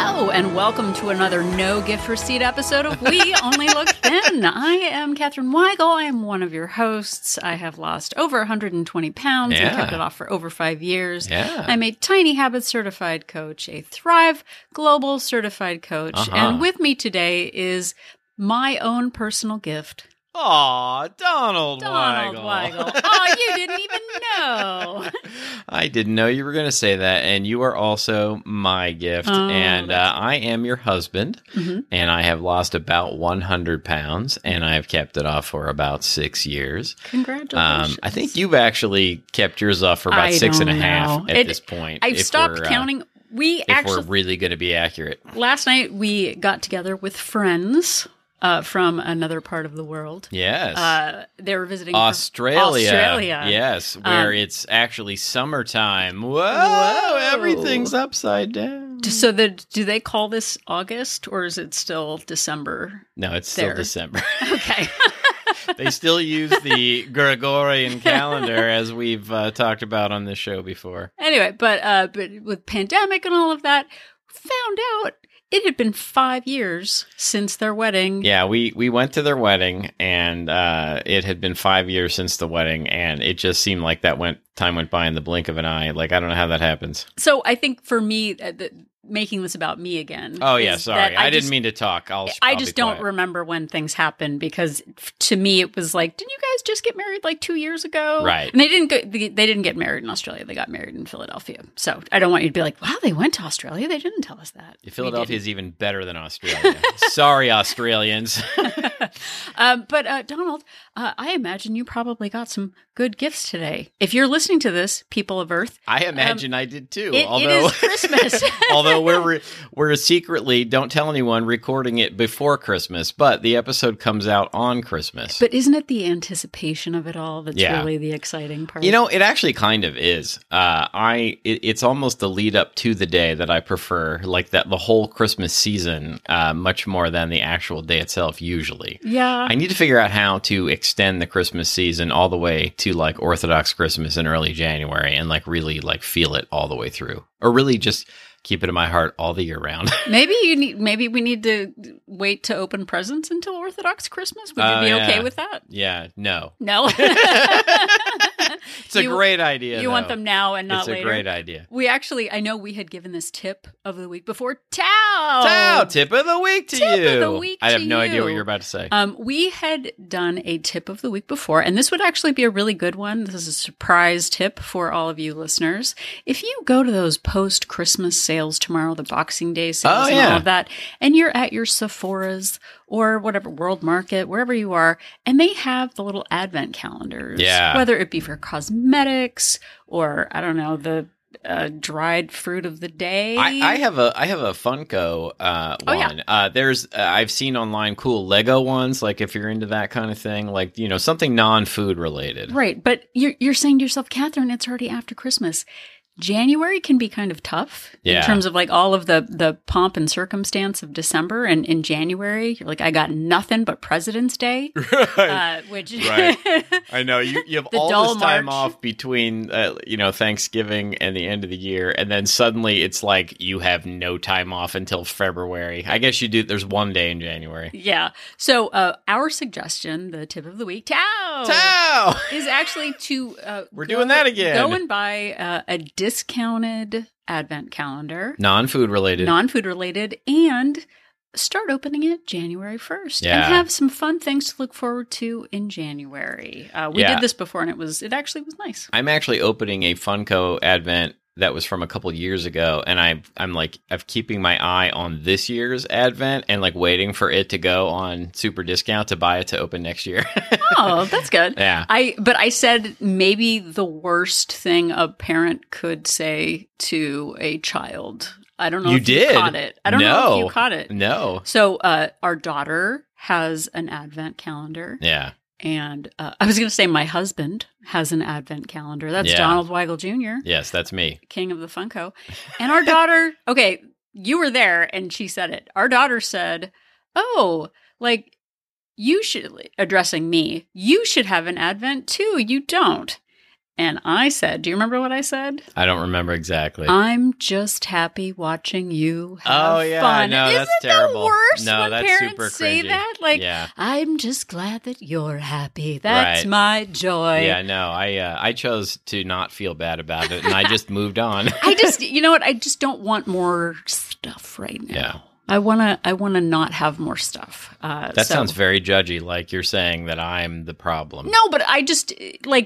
Hello, and welcome to another No Gift Receipt episode of We Only Look Thin. I am Catherine Weigel. I am one of your hosts. I have lost over 120 pounds and kept it off for over 5 years. Yeah. I'm a Tiny Habits certified coach, a Thrive Global certified coach, and with me today is my own personal gift. Aw, Donald Weigel. Oh, you didn't even know. I didn't know you were going to say that. And you are also my gift. Oh, and I am your husband. Mm-hmm. And I have lost about 100 pounds. And I have kept it off for about 6 years. Congratulations. I think you've actually kept yours off for about six and a half at this point. I've stopped counting. If we're really going to be accurate. Last night, we got together with friends. From another part of the world. Yes. They were visiting Australia. Yes, where it's actually summertime. Whoa, everything's upside down. So do they call this August, or is it still December? No, it's still December. Okay. They still use the Gregorian calendar, as we've talked about on this show before. Anyway, but with pandemic and all of that, found out it had been 5 years since their wedding. Yeah, we went to their wedding, and it had been 5 years since the wedding, and it just seemed like that time went by in the blink of an eye. Like, I don't know how that happens. So I think for me, making this about me again. Oh, yeah, sorry. I didn't mean to talk. I just don't remember when things happened, because to me, it was like, didn't you guys just get married like 2 years ago? Right. And they didn't get married in Australia. They got married in Philadelphia. So I don't want you to be like, wow, they went to Australia. They didn't tell us that. Philadelphia is even better than Australia. Sorry, Australians. But Donald, I imagine you probably got some good gifts today. If you're listening to this, people of Earth. I imagine I did too. Although it is Christmas. Although we're secretly, don't tell anyone, recording it before Christmas, but the episode comes out on Christmas. But isn't it the anticipation of it all that's really the exciting part? You know, it actually kind of is. It's almost the lead up to the day that I prefer, like that the whole Christmas season, much more than the actual day itself usually. Yeah. I need to figure out how to extend the Christmas season all the way to like Orthodox Christmas in early January and like really like feel it all the way through, or really just keep it in my heart all the year round. Maybe we need to wait to open presents until Orthodox Christmas. Would you be okay with that? Yeah. No. It's a great idea. You want them now and not later. It's a great idea. We actually, I know we had given this tip of the week before. Tao! Tip of the week to you. Tip of the week to you. I have no idea what you're about to say. We had done a tip of the week before, and this would actually be a really good one. This is a surprise tip for all of you listeners. If you go to those post-Christmas sales tomorrow, the Boxing Day sales and all of that, and you're at your Sephora's or whatever, World Market, wherever you are, and they have the little advent calendars, whether it be for cosmetics or, I don't know, the dried fruit of the day. I have a Funko one. I've seen online cool Lego ones, like if you're into that kind of thing, like, you know, something non-food related. Right, but you're saying to yourself, Catherine, it's already after Christmas. January can be kind of tough in terms of like all of the pomp and circumstance of December. And in January, you're like, I got nothing but President's Day. Right. Which I know. You have all this time off between, Thanksgiving and the end of the year. And then suddenly it's like you have no time off until February. I guess you do. There's one day in January. Yeah. So our suggestion, the tip of the week, Tao! Is actually to doing that again. Go and buy a discounted advent calendar, non-food related, and start opening it January 1st and have some fun things to look forward to in January. We did this before, and it actually was nice. I'm actually opening a Funko advent that was from a couple years ago, and I'm keeping my eye on this year's advent and like waiting for it to go on super discount to buy it to open next year. Oh, that's good. Yeah. But I said maybe the worst thing a parent could say to a child. I don't know you caught it. I don't know if you caught it. No. So our daughter has an advent calendar. Yeah. And I was going to say my husband has an advent calendar. That's Donald Weigel Jr. Yes, that's me. King of the Funko. And our daughter, okay, you were there and she said it. Our daughter said, oh, like you should, addressing me, you should have an advent too. You don't. And I said, do you remember what I said? I don't remember exactly. I'm just happy watching you have fun. No, that's terrible. Isn't that worse when that's parents super say cringy. That? Like, I'm just glad that you're happy. That's my joy. Yeah, no, I chose to not feel bad about it, and I just moved on. You know what? I just don't want more stuff right now. Yeah. I wanna not have more stuff. That sounds very judgy, like you're saying that I'm the problem. No, but I just, I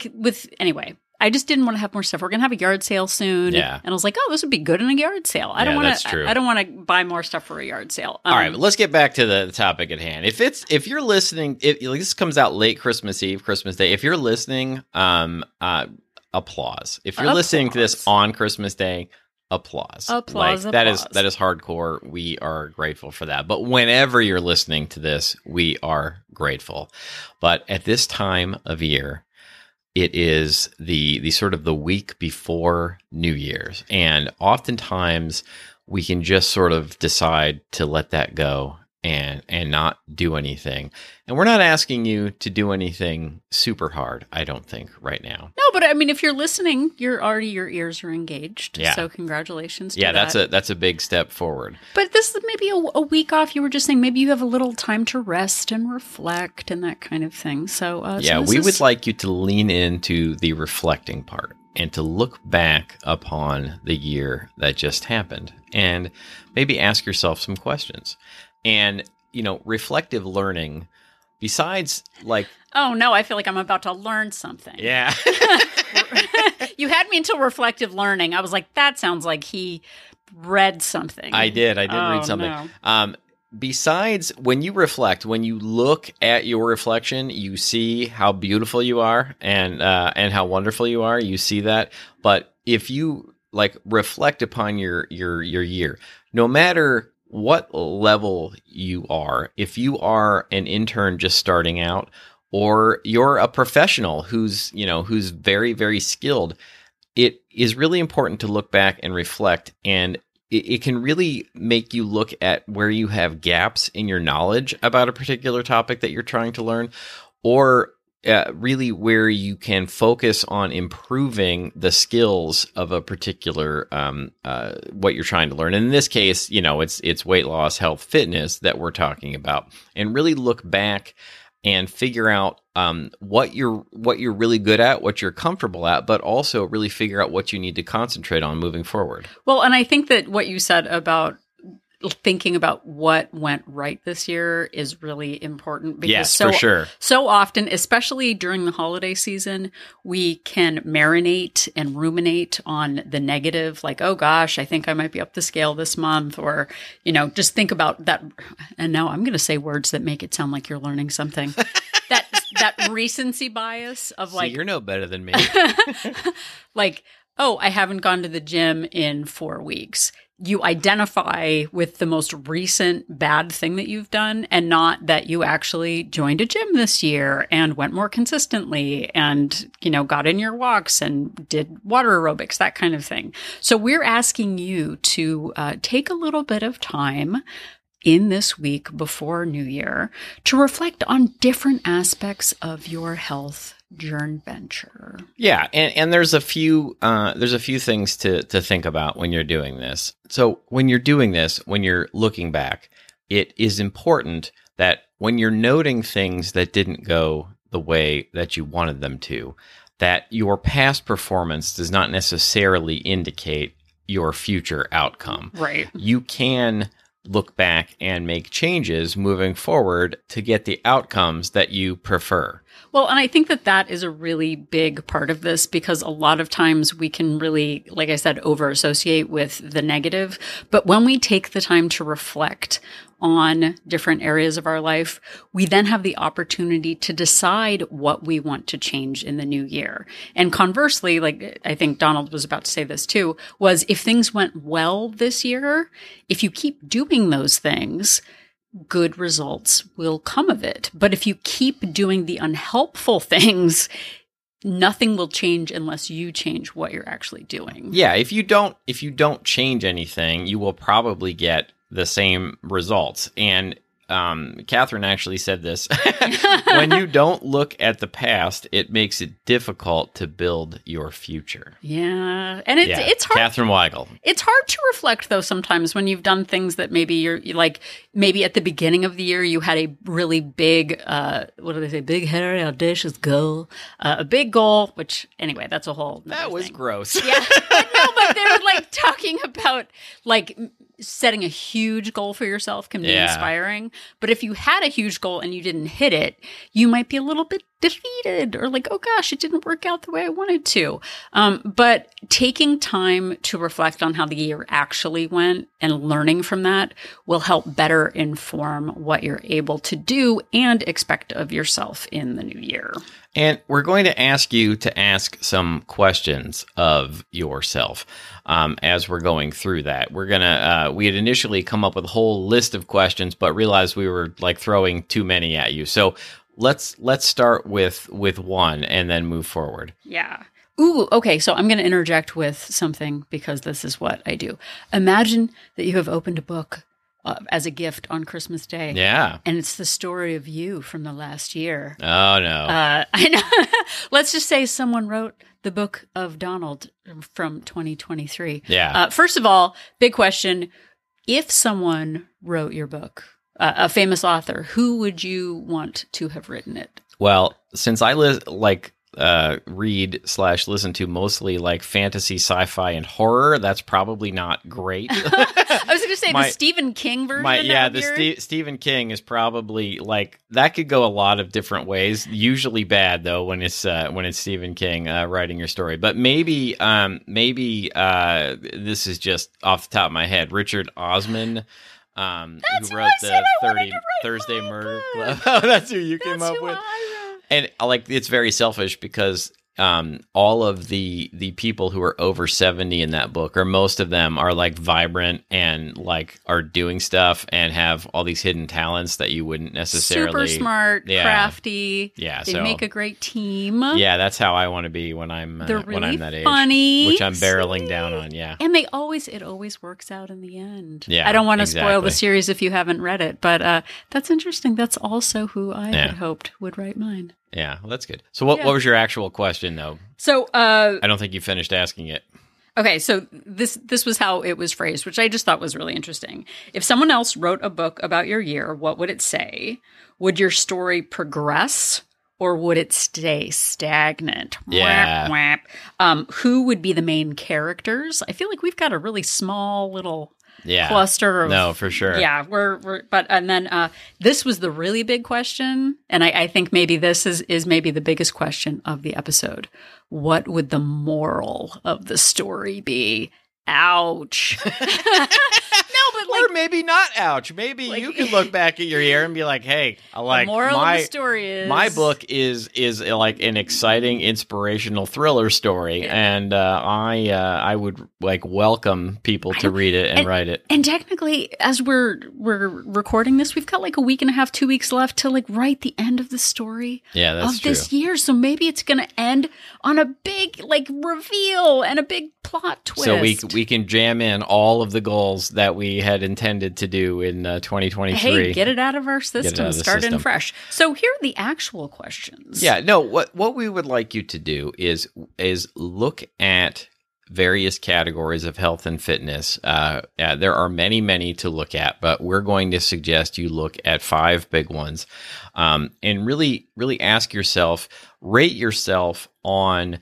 just didn't want to have more stuff. We're gonna have a yard sale soon. Yeah. And I was like, oh, this would be good in a yard sale. I don't wanna buy more stuff for a yard sale. All right, but let's get back to the topic at hand. If you're listening, this comes out late Christmas Eve, Christmas Day. If you're listening, applause. If you're listening to this on Christmas Day, applause. Like, that is hardcore. We are grateful for that. But whenever you're listening to this, we are grateful. But at this time of year, it is the sort of the week before New Year's. And oftentimes we can just sort of decide to let that go and not do anything. And we're not asking you to do anything super hard, I don't think, right now. No, but I mean, if you're listening, your ears are engaged. Yeah. So congratulations to that. Yeah, that's a big step forward. But this is maybe a week off. You were just saying maybe you have a little time to rest and reflect and that kind of thing. So would like you to lean into the reflecting part and to look back upon the year that just happened and maybe ask yourself some questions. And, reflective learning, besides like... Oh, no, I feel like I'm about to learn something. Yeah. You had me until reflective learning. I was like, that sounds like he read something. I did read something. No. Besides, when you reflect, when you look at your reflection, you see how beautiful you are and how wonderful you are. You see that. But if you, reflect upon your year, no matter... what level you are, if you are an intern just starting out, or you're a professional who's very, very skilled, it is really important to look back and reflect, and it can really make you look at where you have gaps in your knowledge about a particular topic that you're trying to learn, or really where you can focus on improving the skills of a particular what you're trying to learn. And in this case, it's weight loss, health, fitness that we're talking about, and really look back and figure out what you're really good at, what you're comfortable at, but also really figure out what you need to concentrate on moving forward. Well, and I think that what you said about thinking about what went right this year is really important, because so often, especially during the holiday season, we can marinate and ruminate on the negative, like, oh gosh, I think I might be up the scale this month, or, just think about that. And now I'm going to say words that make it sound like you're learning something. that recency bias of like, see, you're no better than me. Like, oh, I haven't gone to the gym in 4 weeks. You identify with the most recent bad thing that you've done, and not that you actually joined a gym this year and went more consistently and, got in your walks and did water aerobics, that kind of thing. So we're asking you to take a little bit of time in this week before New Year to reflect on different aspects of your health journey venture. Yeah, and there's a few things to think about when you're doing this. So when you're doing this, when you're looking back, it is important that when you're noting things that didn't go the way that you wanted them to, that your past performance does not necessarily indicate your future outcome. Right. You can look back and make changes moving forward to get the outcomes that you prefer. Well, and I think that is a really big part of this, because a lot of times we can really, like I said, over-associate with the negative. But when we take the time to reflect on different areas of our life, we then have the opportunity to decide what we want to change in the new year. And conversely, like I think Donald was about to say this too, was if things went well this year, if you keep doing those things, good results will come of it. But if you keep doing the unhelpful things, nothing will change unless you change what you're actually doing. Yeah, if you don't change anything, you will probably get the same results. And Catherine actually said this. When you don't look at the past, it makes it difficult to build your future. Yeah. And it's hard. Catherine Weigel. It's hard to reflect, though, sometimes when you've done things that maybe you're like, maybe at the beginning of the year, you had a really big, what do they say? Big, hairy, audacious goal. A big goal, which anyway, that's a whole nother thing. That was gross. Yeah. No, but they were like talking about like setting a huge goal for yourself can be inspiring. But if you had a huge goal and you didn't hit it, you might be a little bit defeated or like, oh gosh, it didn't work out the way I wanted to. But taking time to reflect on how the year actually went and learning from that will help better inform what you're able to do and expect of yourself in the new year. And we're going to ask you to ask some questions of yourself as we're going through that. We're going to, we had initially come up with a whole list of questions, but realized we were like throwing too many at you. So let's start with one and then move forward. Yeah. Ooh, okay. So I'm going to interject with something because this is what I do. Imagine that you have opened a book as a gift on Christmas Day. Yeah. And it's the story of you from the last year. Oh, no. I know. Let's just say someone wrote the book of Donald from 2023. Yeah. First of all, big question. If someone wrote your book, a famous author, who would you want to have written it? Well, since I read/listen to mostly like fantasy, sci-fi, and horror, that's probably not great. I was going to say the Stephen King version. Stephen King is probably like that could go a lot of different ways. Usually bad though when it's Stephen King writing your story. But maybe this is just off the top of my head. Richard Osman. Who wrote the Thursday Murder Club. Oh, that's who you came up with. And like, it's very selfish because all of the people who are over 70 in that book, or most of them, are like vibrant and like are doing stuff and have all these hidden talents that you wouldn't necessarily. Super smart, crafty. Yeah, they make a great team. Yeah, that's how I want to be when I'm that age. Funny, which I'm barreling down on. Yeah, and it always works out in the end. Yeah, I don't want to spoil the series if you haven't read it, but that's interesting. That's also who I had hoped would write mine. Yeah, well, that's good. So what was your actual question, though? So I don't think you finished asking it. Okay, so this was how it was phrased, which I just thought was really interesting. If someone else wrote a book about your year, what would it say? Would your story progress or would it stay stagnant? Yeah. Whap, whap. Who would be the main characters? I feel like we've got a really small little... Yeah. Cluster of, no, for sure. Yeah, and then this was the really big question, and I think maybe this is maybe the biggest question of the episode. What would the moral of the story be? Ouch. No, but like, or maybe not ouch. Maybe like, you can look back at your year and be like, hey, I like the moral of the story is my book is like an exciting, inspirational thriller story. Yeah. And I would like welcome people to read it and write it. And technically, as we're recording this, we've got like a week and a half, 2 weeks left to like write the end of the story this year. So maybe it's gonna end on a big like reveal and a big plot twist. So we can jam in all of the goals that we had intended to do in 2023. Hey, get it out of our system. Start in fresh. So here are the actual questions. Yeah, no, what we would like you to do is look at various categories of health and fitness. There are many, many to look at, but we're going to suggest you look at 5 big ones and really, really ask yourself, rate yourself on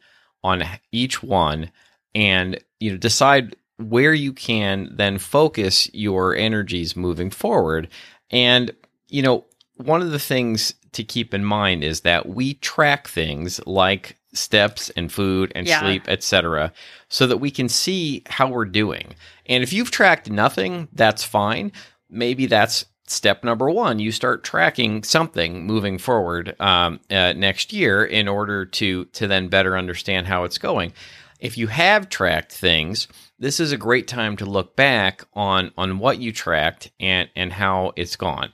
each one, and you know, decide where you can then focus your energies moving forward. And, you know, one of the things to keep in mind is that we track things like steps and food and sleep, etc., so that we can see how we're doing. And if you've tracked nothing, that's fine. Maybe that's step number 1, you start tracking something moving forward next year in order to then better understand how it's going. If you have tracked things, this is a great time to look back on what you tracked and how it's gone.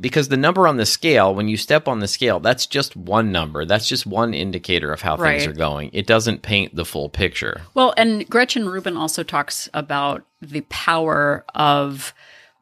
Because the number on the scale, when you step on the scale, that's just one number. That's just one indicator of how things are going. It doesn't paint the full picture. Well, and Gretchen Rubin also talks about the power of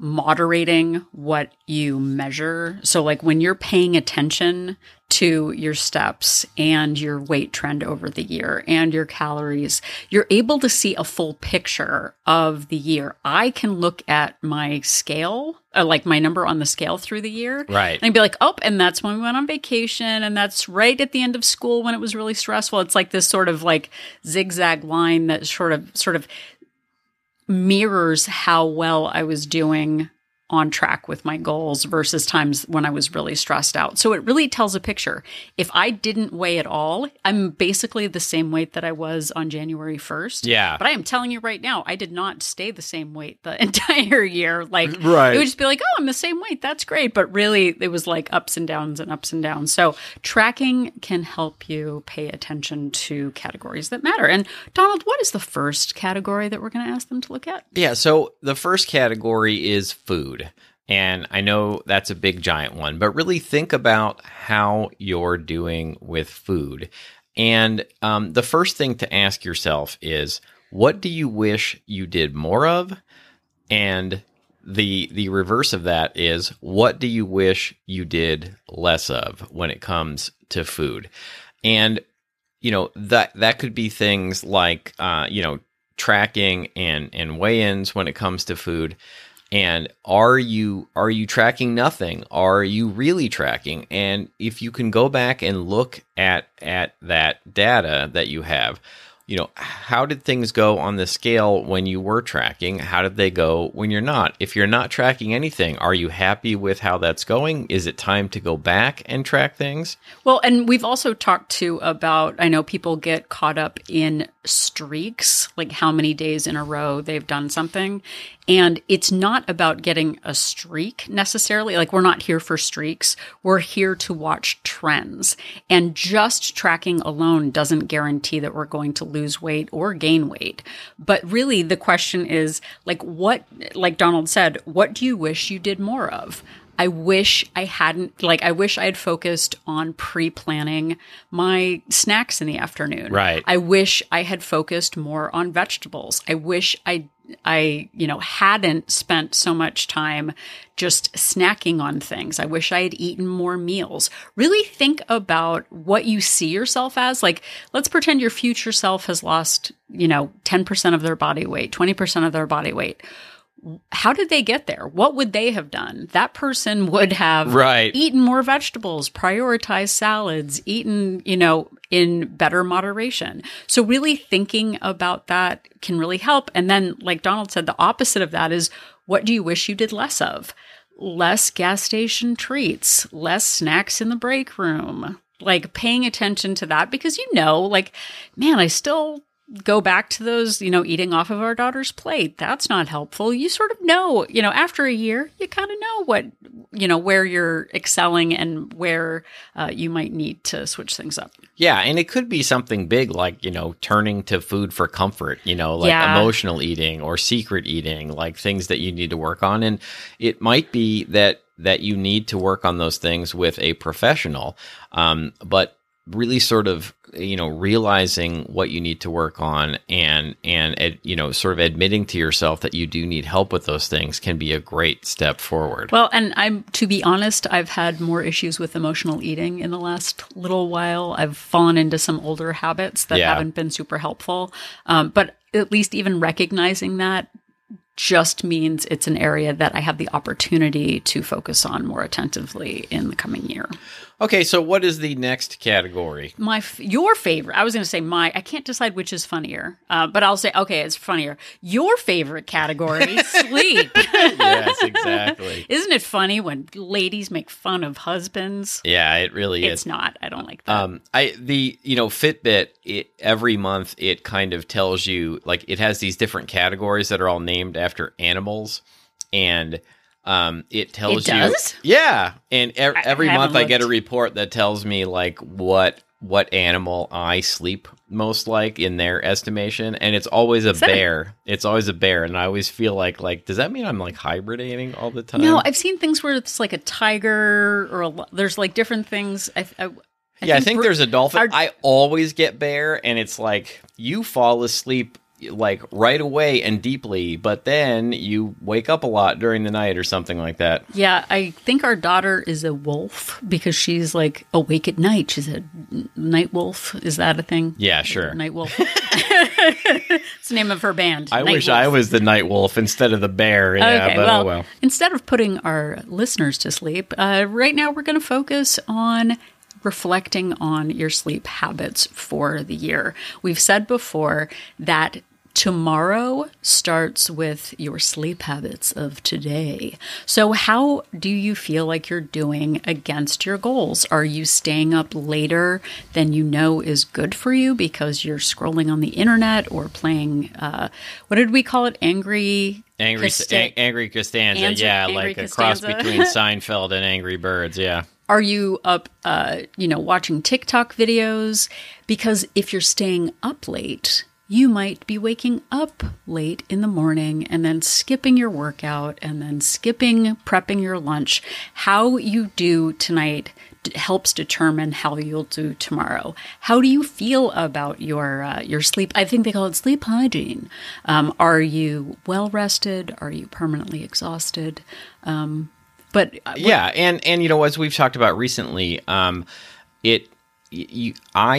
moderating what you measure. So like when you're paying attention to your steps and your weight trend over the year and your calories, you're able to see a full picture of the year. I can look at my scale, like my number on the scale through the year. Right. And I'd be like, oh, and that's when we went on vacation. And that's right at the end of school when it was really stressful. It's like this sort of like zigzag line that sort of mirrors how well I was doing on track with my goals versus times when I was really stressed out. So it really tells a picture. If I didn't weigh at all, I'm basically the same weight that I was on January 1st. Yeah. But I am telling you right now, I did not stay the same weight the entire year. Like, right. It would just be like, oh, I'm the same weight. That's great. But really, it was like ups and downs and ups and downs. So tracking can help you pay attention to categories that matter. And Donald, what is the first category that we're going to ask them to look at? Yeah. So the first category is food. And I know that's a big giant one, but really think about how you're doing with food. And the first thing to ask yourself is, what do you wish you did more of? And the reverse of that is, what do you wish you did less of when it comes to food? And, you know, that could be things like, tracking and weigh-ins when it comes to food. And are you tracking nothing? Are you really tracking? And if you can go back and look at that data that you have, you know, how did things go on the scale when you were tracking? How did they go when you're not? If you're not tracking anything, are you happy with how that's going? Is it time to go back and track things? Well, and we've also talked to about, I know people get caught up in streaks, like how many days in a row they've done something. And it's not about getting a streak necessarily. Like, we're not here for streaks. We're here to watch trends. And just tracking alone doesn't guarantee that we're going to lose weight or gain weight. But really the question is, like, what, like Donald said, what do you wish you did more of? I wish I hadn't, like, I wish I had focused on pre-planning my snacks in the afternoon. Right. I wish I had focused more on vegetables. I wish I hadn't spent so much time just snacking on things. I wish I had eaten more meals. Really think about what you see yourself as. Like, let's pretend your future self has lost, 10% of their body weight, 20% of their body weight. How did they get there? What would they have done? That person would have eaten more vegetables, prioritized salads, eaten, in better moderation. So really thinking about that can really help. And then, like Donald said, the opposite of that is, what do you wish you did less of? Less gas station treats, less snacks in the break room, like paying attention to that, because, I still go back to those, eating off of our daughter's plate. That's not helpful. You sort of know, after a year, you kind of know what, where you're excelling and where you might need to switch things up. Yeah. And it could be something big like, turning to food for comfort, emotional eating or secret eating, like things that you need to work on. And it might be that you need to work on those things with a professional. But really sort of, realizing what you need to work on and sort of admitting to yourself that you do need help with those things can be a great step forward. Well, and to be honest, I've had more issues with emotional eating in the last little while. I've fallen into some older habits that haven't been super helpful. But at least even recognizing that just means it's an area that I have the opportunity to focus on more attentively in the coming year. Okay, so what is the next category? Your favorite. I was going to say I can't decide which is funnier, but I'll say, okay, it's funnier. Your favorite category, sleep. Yes, exactly. Isn't it funny when ladies make fun of husbands? Yeah, it really is. It's not. I don't like that. Fitbit, every month it kind of tells you, like, it has these different categories that are all named after animals, and it tells you. It does? Yeah. And every month I get a report that tells me, like, what animal I sleep most like in their estimation. And it's always a bear. It's always a bear. And I always feel like, does that mean I'm like hibernating all the time? No, I've seen things where it's like a tiger or there's like different things. I think there's a dolphin. I always get bear. And it's like, you fall asleep like right away and deeply, but then you wake up a lot during the night or something like that. Yeah, I think our daughter is a wolf because she's like awake at night. She's a night wolf. Is that a thing? Yeah, sure. Night wolf. It's the name of her band. I wish I was the night wolf instead of the bear. Yeah, okay, but well, oh well. Instead of putting our listeners to sleep, right now we're going to focus on reflecting on your sleep habits for the year. We've said before that tomorrow starts with your sleep habits of today. So how do you feel like you're doing against your goals? Are you staying up later than you know is good for you because you're scrolling on the internet or playing, what did we call it? Angry Costanza. Angry Costanza. A cross between Seinfeld and Angry Birds. Yeah. Are you up, watching TikTok videos? Because if you're staying up late, you might be waking up late in the morning and then skipping your workout and then prepping your lunch. How you do tonight helps determine how you'll do tomorrow. How do you feel about your sleep? I think they call it sleep hygiene. Are you well rested? Are you permanently exhausted? And as we've talked about recently, I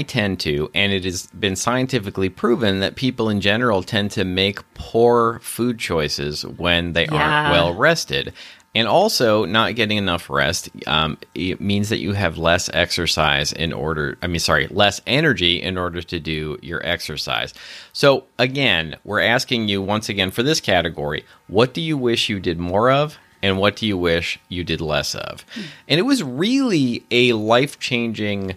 tend to, and it has been scientifically proven that people in general tend to make poor food choices when they aren't well rested. And also, not getting enough rest it means that you have less energy in order to do your exercise. So again, we're asking you once again for this category, what do you wish you did more of? And what do you wish you did less of? And it was really a life-changing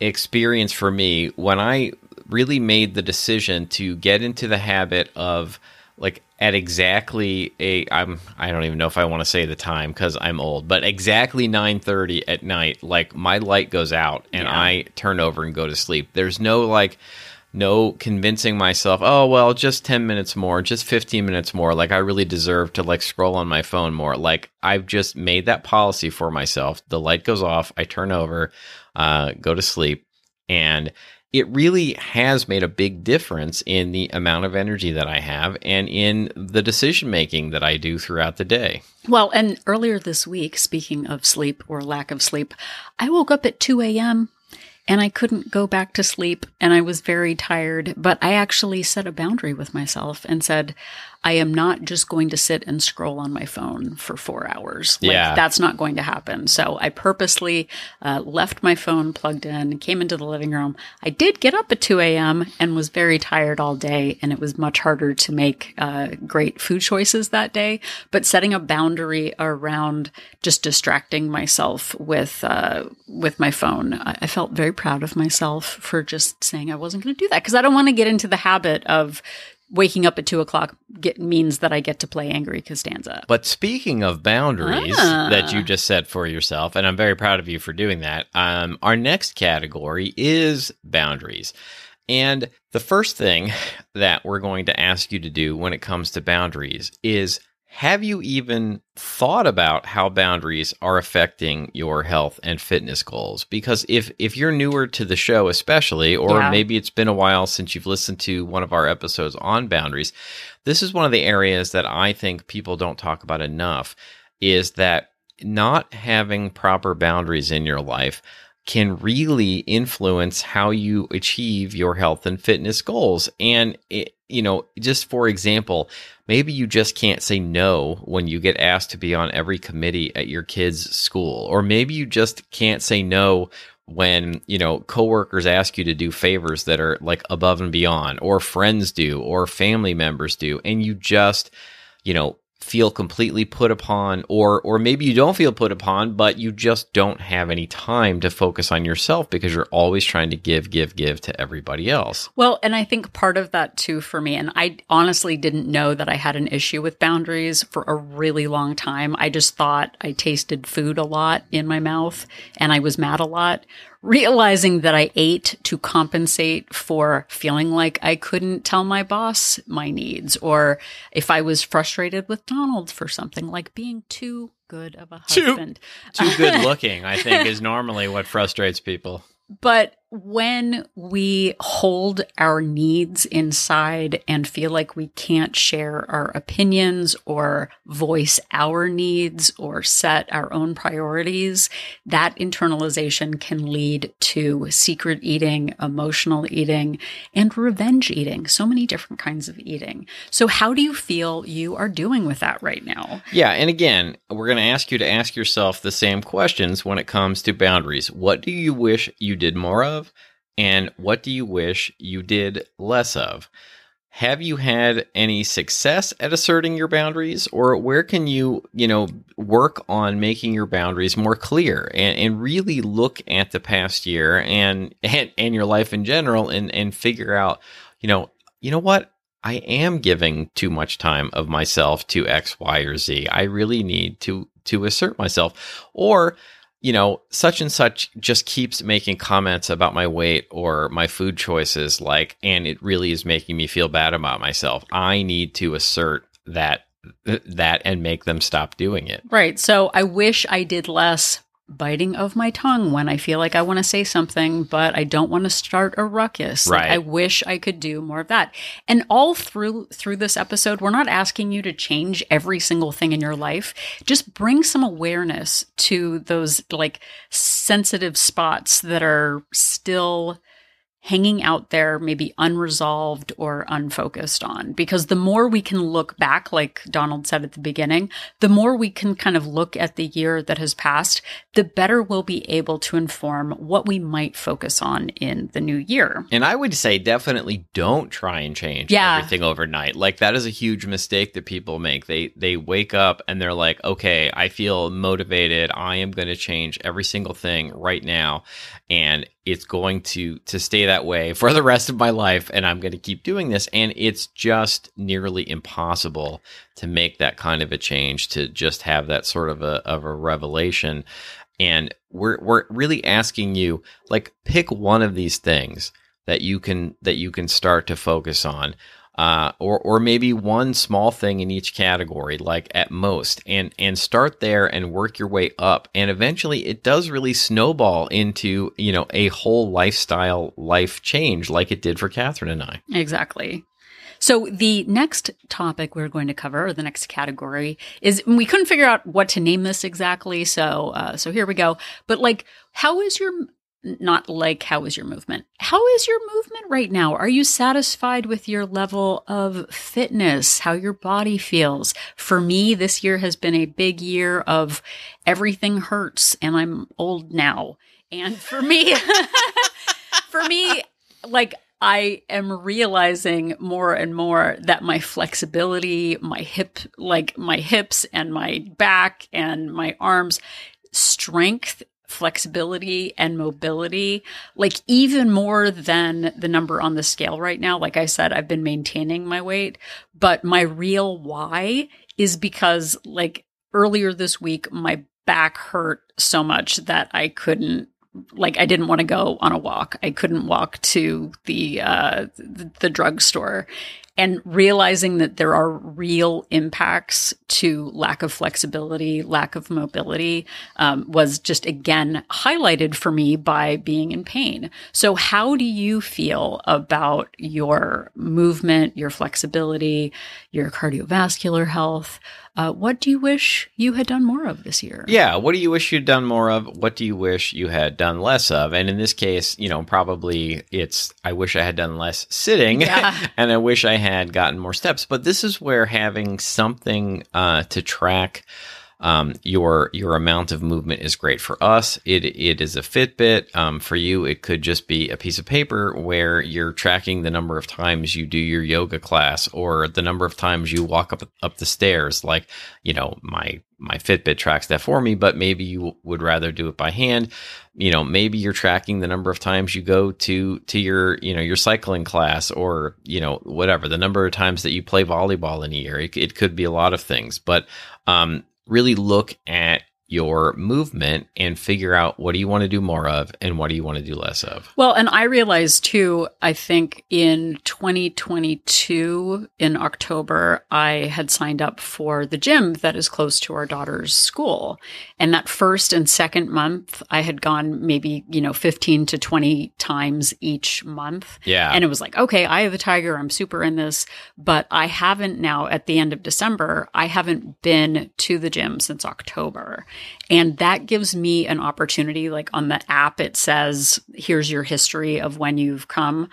experience for me when I really made the decision to get into the habit of, like, at exactly I don't even know if I want to say the time because I'm old, but exactly 9:30 at night, like, my light goes out and I turn over and go to sleep. There's no convincing myself, oh, well, just 10 minutes more, just 15 minutes more. Like, I really deserve to, like, scroll on my phone more. Like, I've just made that policy for myself. The light goes off, I turn over, go to sleep. And it really has made a big difference in the amount of energy that I have and in the decision-making that I do throughout the day. Well, and earlier this week, speaking of sleep or lack of sleep, I woke up at 2 a.m., and I couldn't go back to sleep, and I was very tired, but I actually set a boundary with myself and said, I am not just going to sit and scroll on my phone for 4 hours. That's not going to happen. So I purposely left my phone plugged in, came into the living room. I did get up at 2 a.m. and was very tired all day, and it was much harder to make great food choices that day. But setting a boundary around just distracting myself with my phone, I felt very proud of myself for just saying I wasn't going to do that, because I don't want to get into the habit of waking up at 2:00 means that I get to play Angry Costanza. But speaking of boundaries that you just set for yourself, and I'm very proud of you for doing that, our next category is boundaries. And the first thing that we're going to ask you to do when it comes to boundaries is, have you even thought about how boundaries are affecting your health and fitness goals? Because if you're newer to the show especially, or maybe it's been a while since you've listened to one of our episodes on boundaries, this is one of the areas that I think people don't talk about enough, is that not having proper boundaries in your life can really influence how you achieve your health and fitness goals. And just for example, maybe you just can't say no when you get asked to be on every committee at your kid's school, or maybe you just can't say no when, coworkers ask you to do favors that are, like, above and beyond, or friends do, or family members do, and you just, feel completely put upon, or maybe you don't feel put upon, but you just don't have any time to focus on yourself because you're always trying to give to everybody else. Well, and I think part of that too for me, and I honestly didn't know that I had an issue with boundaries for a really long time. I just thought I tasted food a lot in my mouth and I was mad a lot. Realizing that I ate to compensate for feeling like I couldn't tell my boss my needs, or if I was frustrated with Donald for something like being too good of a husband. Too good looking, I think, is normally what frustrates people. But when we hold our needs inside and feel like we can't share our opinions or voice our needs or set our own priorities, that internalization can lead to secret eating, emotional eating, and revenge eating, so many different kinds of eating. So how do you feel you are doing with that right now? Yeah. And again, we're going to ask yourself the same questions when it comes to boundaries. What do you wish you did more of? And what do you wish you did less of? Have you had any success at asserting your boundaries, or where can you work on making your boundaries more clear and really look at the past year and your life in general and figure out, you know what? I am giving too much time of myself to X, Y, or Z. I really need to assert myself. Or such and such just keeps making comments about my weight or my food choices, and it really is making me feel bad about myself. I need to assert that and make them stop doing it. Right. So I wish I did less biting of my tongue when I feel like I want to say something, but I don't want to start a ruckus. Right. I wish I could do more of that. And all through this episode, we're not asking you to change every single thing in your life. Just bring some awareness to those sensitive spots that are still hanging out there, maybe unresolved or unfocused on. Because the more we can look back, like Donald said at the beginning, the more we can kind of look at the year that has passed, the better we'll be able to inform what we might focus on in the new year. And I would say definitely don't try and change everything overnight. That is a huge mistake that people make. They wake up and they're like, okay, I feel motivated. I am going to change every single thing right now. And it's going to stay that way for the rest of my life, and I'm going to keep doing this. And it's just nearly impossible to make that kind of a change, to just have that sort of a revelation. And we're really asking you, pick one of these things that you can start to focus on, or maybe one small thing in each category, at most, and start there and work your way up. And eventually it does really snowball into, a whole life change like it did for Catherine and I. Exactly. So the next topic we're going to cover, or the next category, is, and we couldn't figure out what to name this exactly. So here we go. But how is your movement? How is your movement right now? Are you satisfied with your level of fitness, how your body feels? For me, this year has been a big year of everything hurts and I'm old now. And for me, I am realizing more and more that my flexibility, my hips and my back and my arms, strength, flexibility and mobility, even more than the number on the scale right now. Like I said, I've been maintaining my weight, but my real why is because earlier this week, my back hurt so much that I couldn't, I didn't want to go on a walk. I couldn't walk to the drugstore. And realizing that there are real impacts to lack of flexibility, lack of mobility, was just, again, highlighted for me by being in pain. So how do you feel about your movement, your flexibility, your cardiovascular health? What do you wish you had done more of this year? Yeah. What do you wish you'd done more of? What do you wish you had done less of? And in this case, probably it's, I wish I had done less sitting, and I wish I had gotten more steps. But this is where having something to track your amount of movement is great. For us, it is a Fitbit. For you, it could just be a piece of paper where you're tracking the number of times you do your yoga class or the number of times you walk up the stairs. My Fitbit tracks that for me, but maybe you would rather do it by hand. Maybe you're tracking the number of times you go to your cycling class, or, whatever, the number of times that you play volleyball in a year. It could be a lot of things, but really look at your movement and figure out what do you want to do more of and what do you want to do less of. Well, and I realized too, I think in 2022, in October, I had signed up for the gym that is close to our daughter's school. And that first and second month, I had gone maybe, 15 to 20 times each month. Yeah. And it was like, okay, I have a tiger. I'm super in this. But I haven't now, at the end of December, I haven't been to the gym since October. And that gives me an opportunity, like on the app, it says, here's your history of when you've come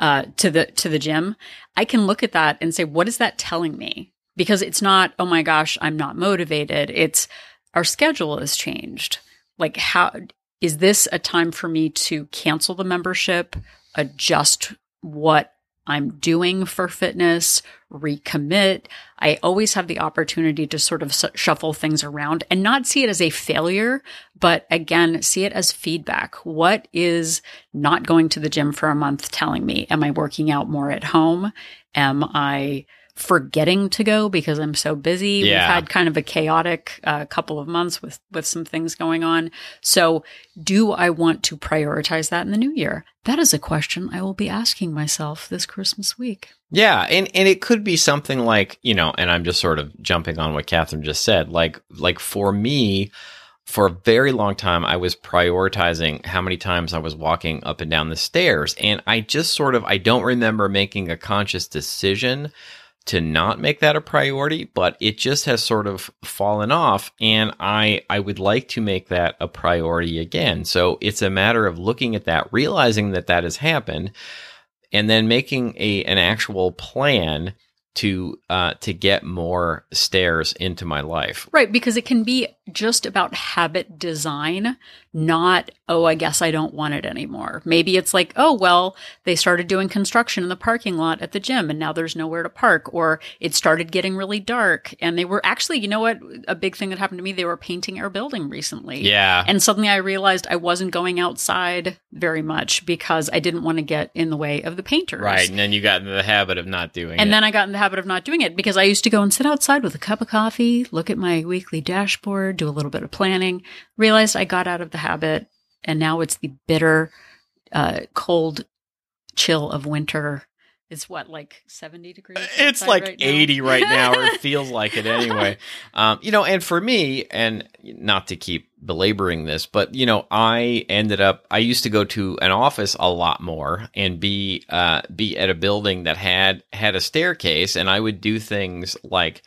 to the gym. I can look at that and say, what is that telling me? Because it's not, oh my gosh, I'm not motivated. It's our schedule has changed. Like, how is this a time for me to cancel the membership, adjust what I'm doing for fitness, recommit? I always have the opportunity to sort of shuffle things around and not see it as a failure, but again, see it as feedback. What is not going to the gym for a month telling me? Am I working out more at home? Am I forgetting to go because I'm so busy? Yeah. We've had kind of a chaotic couple of months with some things going on. So do I want to prioritize that in the new year? That is a question I will be asking myself this Christmas week. Yeah. And it could be something like, and I'm just sort of jumping on what Catherine just said, like for me, for a very long time, I was prioritizing how many times I was walking up and down the stairs. And I don't remember making a conscious decision to not make that a priority, but it just has sort of fallen off, and I would like to make that a priority again. So it's a matter of looking at that, realizing that has happened, and then making an actual plan to get more stairs into my life. Right, because it can be just about habit design, not, oh, I guess I don't want it anymore. Maybe it's like, oh, well, they started doing construction in the parking lot at the gym and now there's nowhere to park, or it started getting really dark and they were actually, a big thing that happened to me, they were painting our building recently. Yeah. And suddenly I realized I wasn't going outside very much because I didn't want to get in the way of the painters. Right, and then you got into the habit of not doing it. And then I got in the habit of not doing it because I used to go and sit outside with a cup of coffee, look at my weekly dashboard, do a little bit of planning, realized I got out of the habit, and now it's the bitter, cold chill of winter. It's what, like 70 degrees? It's like right 80 now? Right now, or it feels like it anyway. And for me, and not to keep belaboring this, but, I used to go to an office a lot more and be at a building that had a staircase, and I would do things like,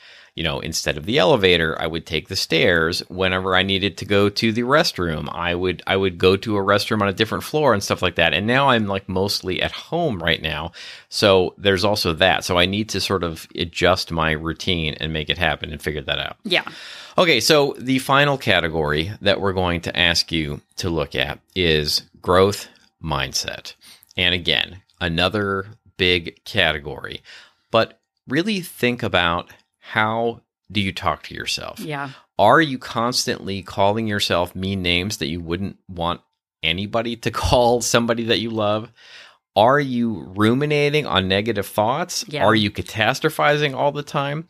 instead of the elevator, I would take the stairs. Whenever I needed to go to the restroom, I would go to a restroom on a different floor and stuff like that. And now I'm like mostly at home right now. So there's also that. So I need to sort of adjust my routine and make it happen and figure that out. Yeah. Okay. So the final category that we're going to ask you to look at is growth mindset. And again, another big category, but really think about, how do you talk to yourself? Yeah. Are you constantly calling yourself mean names that you wouldn't want anybody to call somebody that you love? Are you ruminating on negative thoughts? Yeah. Are you catastrophizing all the time?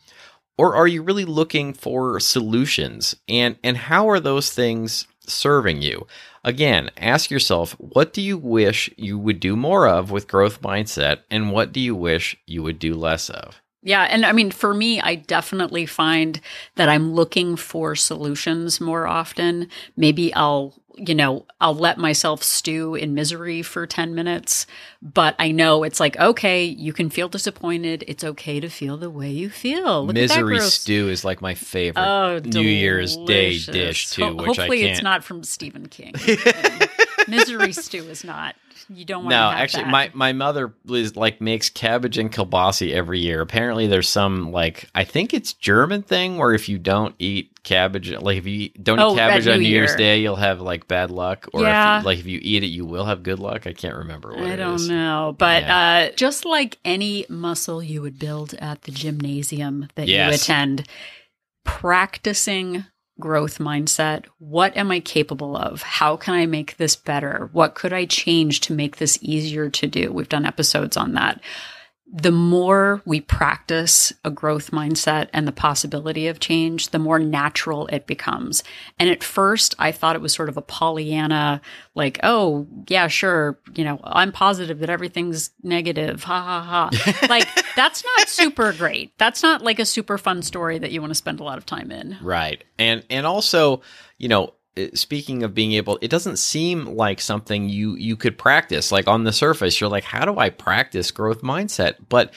Or are you really looking for solutions? And how are those things serving you? Again, ask yourself, what do you wish you would do more of with growth mindset? And what do you wish you would do less of? Yeah. And I mean, for me, I definitely find that I'm looking for solutions more often. Maybe I'll let myself stew in misery for 10 minutes, but I know it's like, okay, you can feel disappointed. It's okay to feel the way you feel. Look, misery stew is like my favorite New Year's Day dish too, which hopefully it's not from Stephen King. Misery stew is not. You don't want to have actually, that. My mother makes cabbage and kielbasa every year. Apparently, there's some I think it's German thing where if you don't eat cabbage, if you don't eat cabbage on New Year's Day, you'll have bad luck, or yeah. If you eat it, you will have good luck. I can't remember what it is. I don't know, but yeah. Just like any muscle you would build at the gymnasium that you attend, practicing growth mindset. What am I capable of? How can I make this better? What could I change to make this easier to do? We've done episodes on that. the more we practice a growth mindset and the possibility of change, the more natural it becomes. And at first, I thought it was sort of a Pollyanna, like, oh, yeah, sure, you know, I'm positive that everything's negative, ha, ha, ha. Like, that's not super great. That's not like a super fun story that you want to spend a lot of time in. Right. And also, you know, speaking of being able, it doesn't seem like something you could practice. Like on the surface, you're like, how do I practice growth mindset? But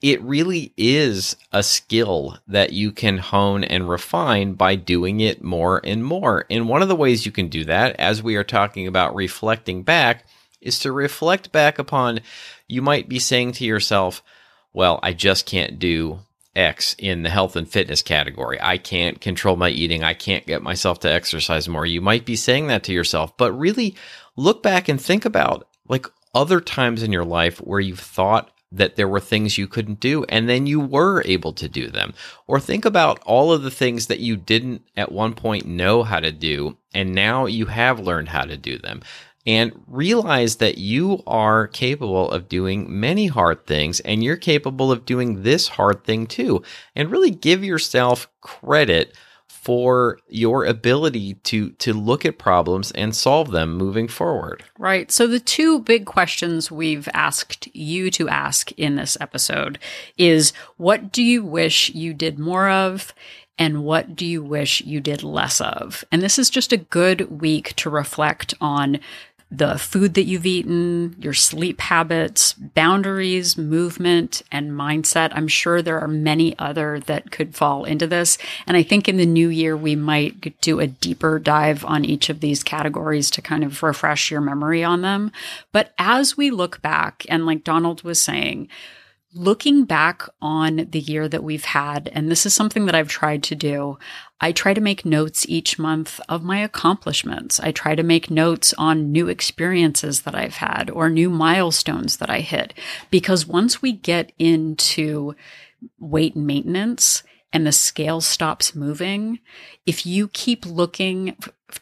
it really is a skill that you can hone and refine by doing it more and more. And one of the ways you can do that, as we are talking about reflecting back, is to reflect back upon, you might be saying to yourself, well, I just can't do X in the health and fitness category. I can't control my eating. I can't get myself to exercise more. You might be saying that to yourself, but really look back and think about like other times in your life where you've thought that there were things you couldn't do and then you were able to do them. Or think about all of the things that you didn't at one point know how to do and now you have learned how to do them. And realize that you are capable of doing many hard things and you're capable of doing this hard thing too. And really give yourself credit for your ability to look at problems and solve them moving forward. Right. So the two big questions we've asked you to ask in this episode is, what do you wish you did more of? And what do you wish you did less of? And this is just a good week to reflect on the food that you've eaten, your sleep habits, boundaries, movement, and mindset. I'm sure there are many other that could fall into this. And I think in the new year, we might do a deeper dive on each of these categories to kind of refresh your memory on them. But as we look back, and like Donald was saying, looking back on the year that we've had, and this is something that I've tried to do, I try to make notes each month of my accomplishments. I try to make notes on new experiences that I've had or new milestones that I hit. Because once we get into weight maintenance and the scale stops moving, if you keep looking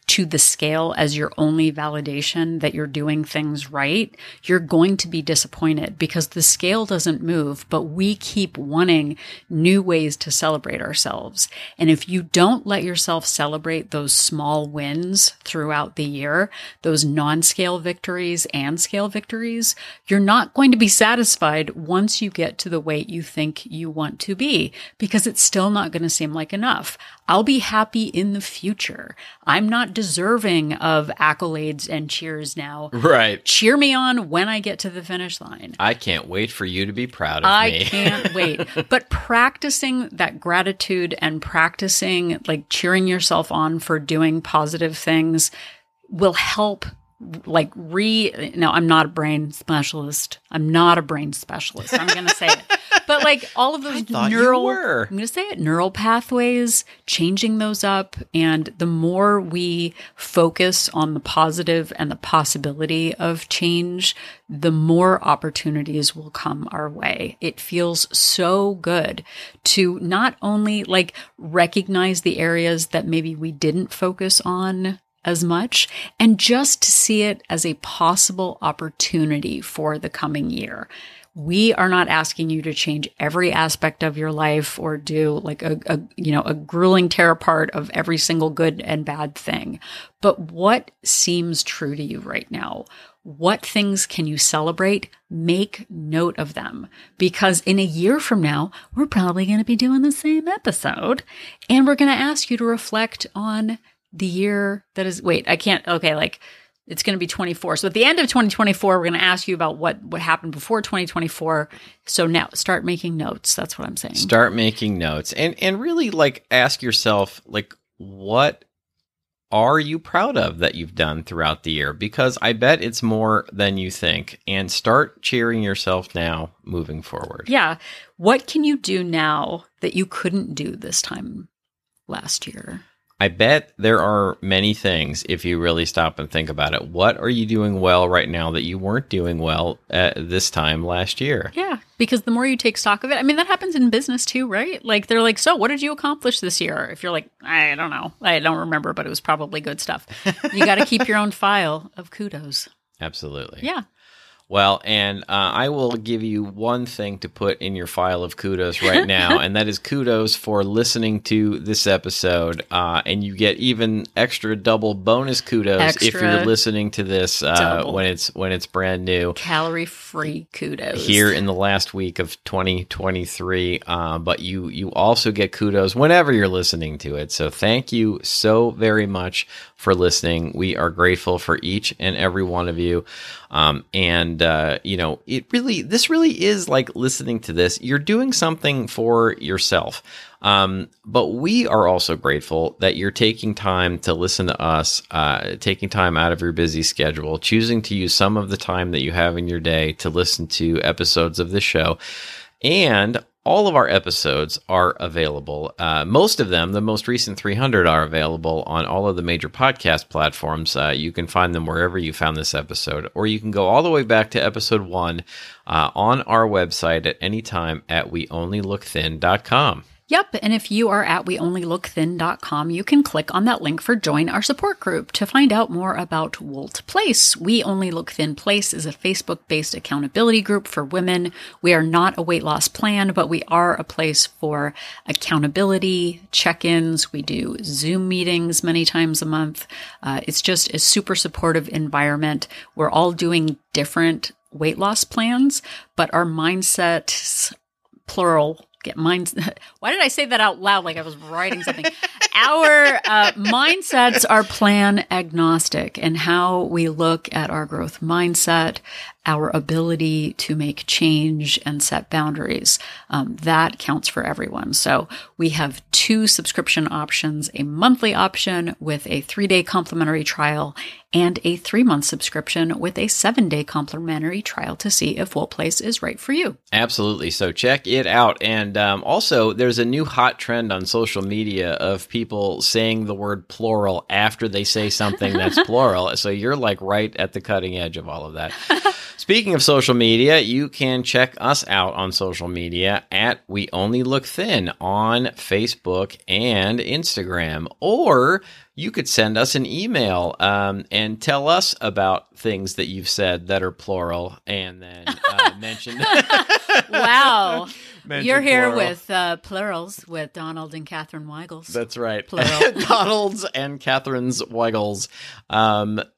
to the scale as your only validation that you're doing things right, you're going to be disappointed because the scale doesn't move, but we keep wanting new ways to celebrate ourselves. And if you don't let yourself celebrate those small wins throughout the year, those non-scale victories and scale victories, you're not going to be satisfied once you get to the weight you think you want to be, because it's still not going to seem like enough. I'll be happy in the future. I'm not deserving of accolades and cheers now. Right. Cheer me on when I get to the finish line. I can't wait for you to be proud of me. I can't wait. But practicing that gratitude and practicing like cheering yourself on for doing positive things will help. No, I'm not a brain specialist. I'm going to say it. But like all of those neural pathways, changing those up. And the more we focus on the positive and the possibility of change, the more opportunities will come our way. It feels so good to not only like recognize the areas that maybe we didn't focus on as much, and just to see it as a possible opportunity for the coming year. We are not asking you to change every aspect of your life or do like a grueling tear apart of every single good and bad thing. But what seems true to you right now? What things can you celebrate? Make note of them, because in a year from now, we're probably going to be doing the same episode and we're going to ask you to reflect on the year that is, it's going to be 24. So at the end of 2024, we're going to ask you about what happened before 2024. So now start making notes. That's what I'm saying. Start making notes and really like ask yourself, like, what are you proud of that you've done throughout the year? Because I bet it's more than you think, and start cheering yourself now moving forward. Yeah. What can you do now that you couldn't do this time last year? I bet there are many things if you really stop and think about it. What are you doing well right now that you weren't doing well this time last year? Yeah, because the more you take stock of it, I mean, that happens in business too, right? Like they're like, so what did you accomplish this year? If you're like, I don't know. I don't remember, but it was probably good stuff. You got to keep your own file of kudos. Absolutely. Yeah. Well, and I will give you one thing to put in your file of kudos right now, and that is kudos for listening to this episode. And you get even extra double bonus kudos if you're listening to this when it's brand new. Calorie-free kudos. Here in the last week of 2023. But you also get kudos whenever you're listening to it. So thank you so very much for listening. We are grateful for each and every one of you. This really is like listening to this. You're doing something for yourself. But we are also grateful that you're taking time to listen to us, taking time out of your busy schedule, choosing to use some of the time that you have in your day to listen to episodes of this show. And all of our episodes are available. Most of them, the most recent 300, are available on all of the major podcast platforms. You can find them wherever you found this episode, or you can go all the way back to episode 1 on our website at any time at weonlylookthin.com. Yep, and if you are at weonlylookthin.com, you can click on that link for Join Our Support Group to find out more about Wolt Place. We Only Look Thin Place is a Facebook-based accountability group for women. We are not a weight loss plan, but we are a place for accountability, check-ins. We do Zoom meetings many times a month. It's just a super supportive environment. We're all doing different weight loss plans, but our mindsets, plural, why did I say that out loud like I was writing something? Our mindsets are plan agnostic, and how we look at our growth mindset, our ability to make change and set boundaries, that counts for everyone. So we have 2 subscription options, a monthly option with a 3-day complimentary trial and a 3-month subscription with a 7-day complimentary trial to see if Wolt Place is right for you. Absolutely. So check it out. And also, there's a new hot trend on social media of people saying the word plural after they say something that's plural. So you're like right at the cutting edge of all of that. Speaking of social media, you can check us out on social media at We Only Look Thin on Facebook and Instagram, or you could send us an email and tell us about things that you've said that are plural, and then mention. Wow. You're here with plurals with Donald and Catherine Weigels. That's right. Plural. Donald's and Catherine's Weigels.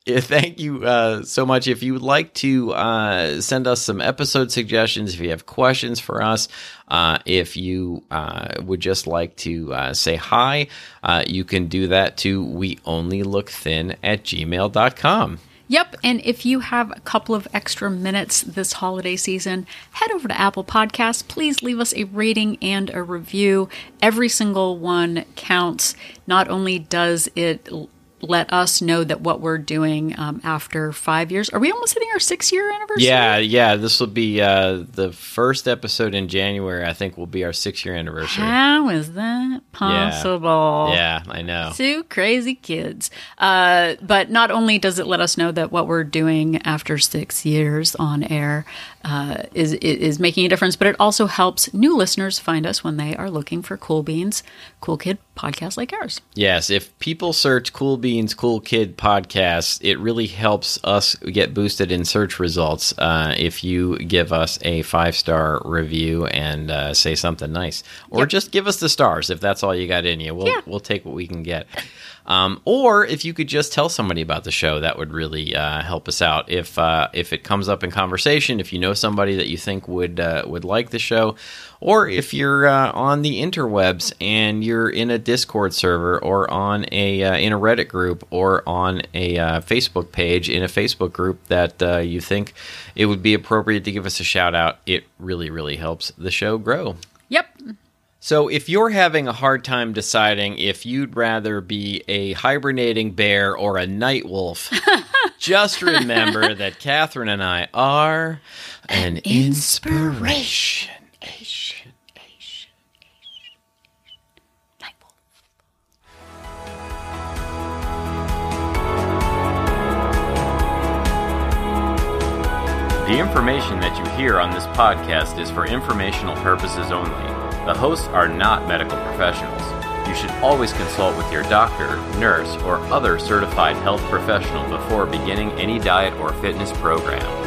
Thank you so much. If you would like to send us some episode suggestions, if you have questions for us, if you would just like to say hi, you can do that to weonlylookthin@gmail.com. Yep, and if you have a couple of extra minutes this holiday season, head over to Apple Podcasts. Please leave us a rating and a review. Every single one counts. Not only does it let us know that what we're doing after 5 years. Are we almost hitting our 6-year anniversary? Yeah. This will be the first episode in January, I think, will be our 6-year anniversary. How is that possible? Yeah, I know. 2 crazy kids. But not only does it let us know that what we're doing after 6 years on air is making a difference, but it also helps new listeners find us when they are looking for Cool Beans, Cool Kid podcasts like ours. Yes, if people search Cool Beans, Cool Kid podcasts, it really helps us get boosted in search results if you give us a 5-star review and say something nice. Or just give us the stars if that's all you got in you. We'll take what we can get. Or if you could just tell somebody about the show, that would really help us out. If it comes up in conversation, if you know somebody that you think would like the show, or if you're on the interwebs and you're in a Discord server, or on in a Reddit group, or on a Facebook page in a Facebook group that you think it would be appropriate to give us a shout out, it really, really helps the show grow. Yep. So if you're having a hard time deciding if you'd rather be a hibernating bear or a night wolf, just remember that Catherine and I are an inspiration. The information that you hear on this podcast is for informational purposes only. The hosts are not medical professionals. You should always consult with your doctor, nurse, or other certified health professional before beginning any diet or fitness program.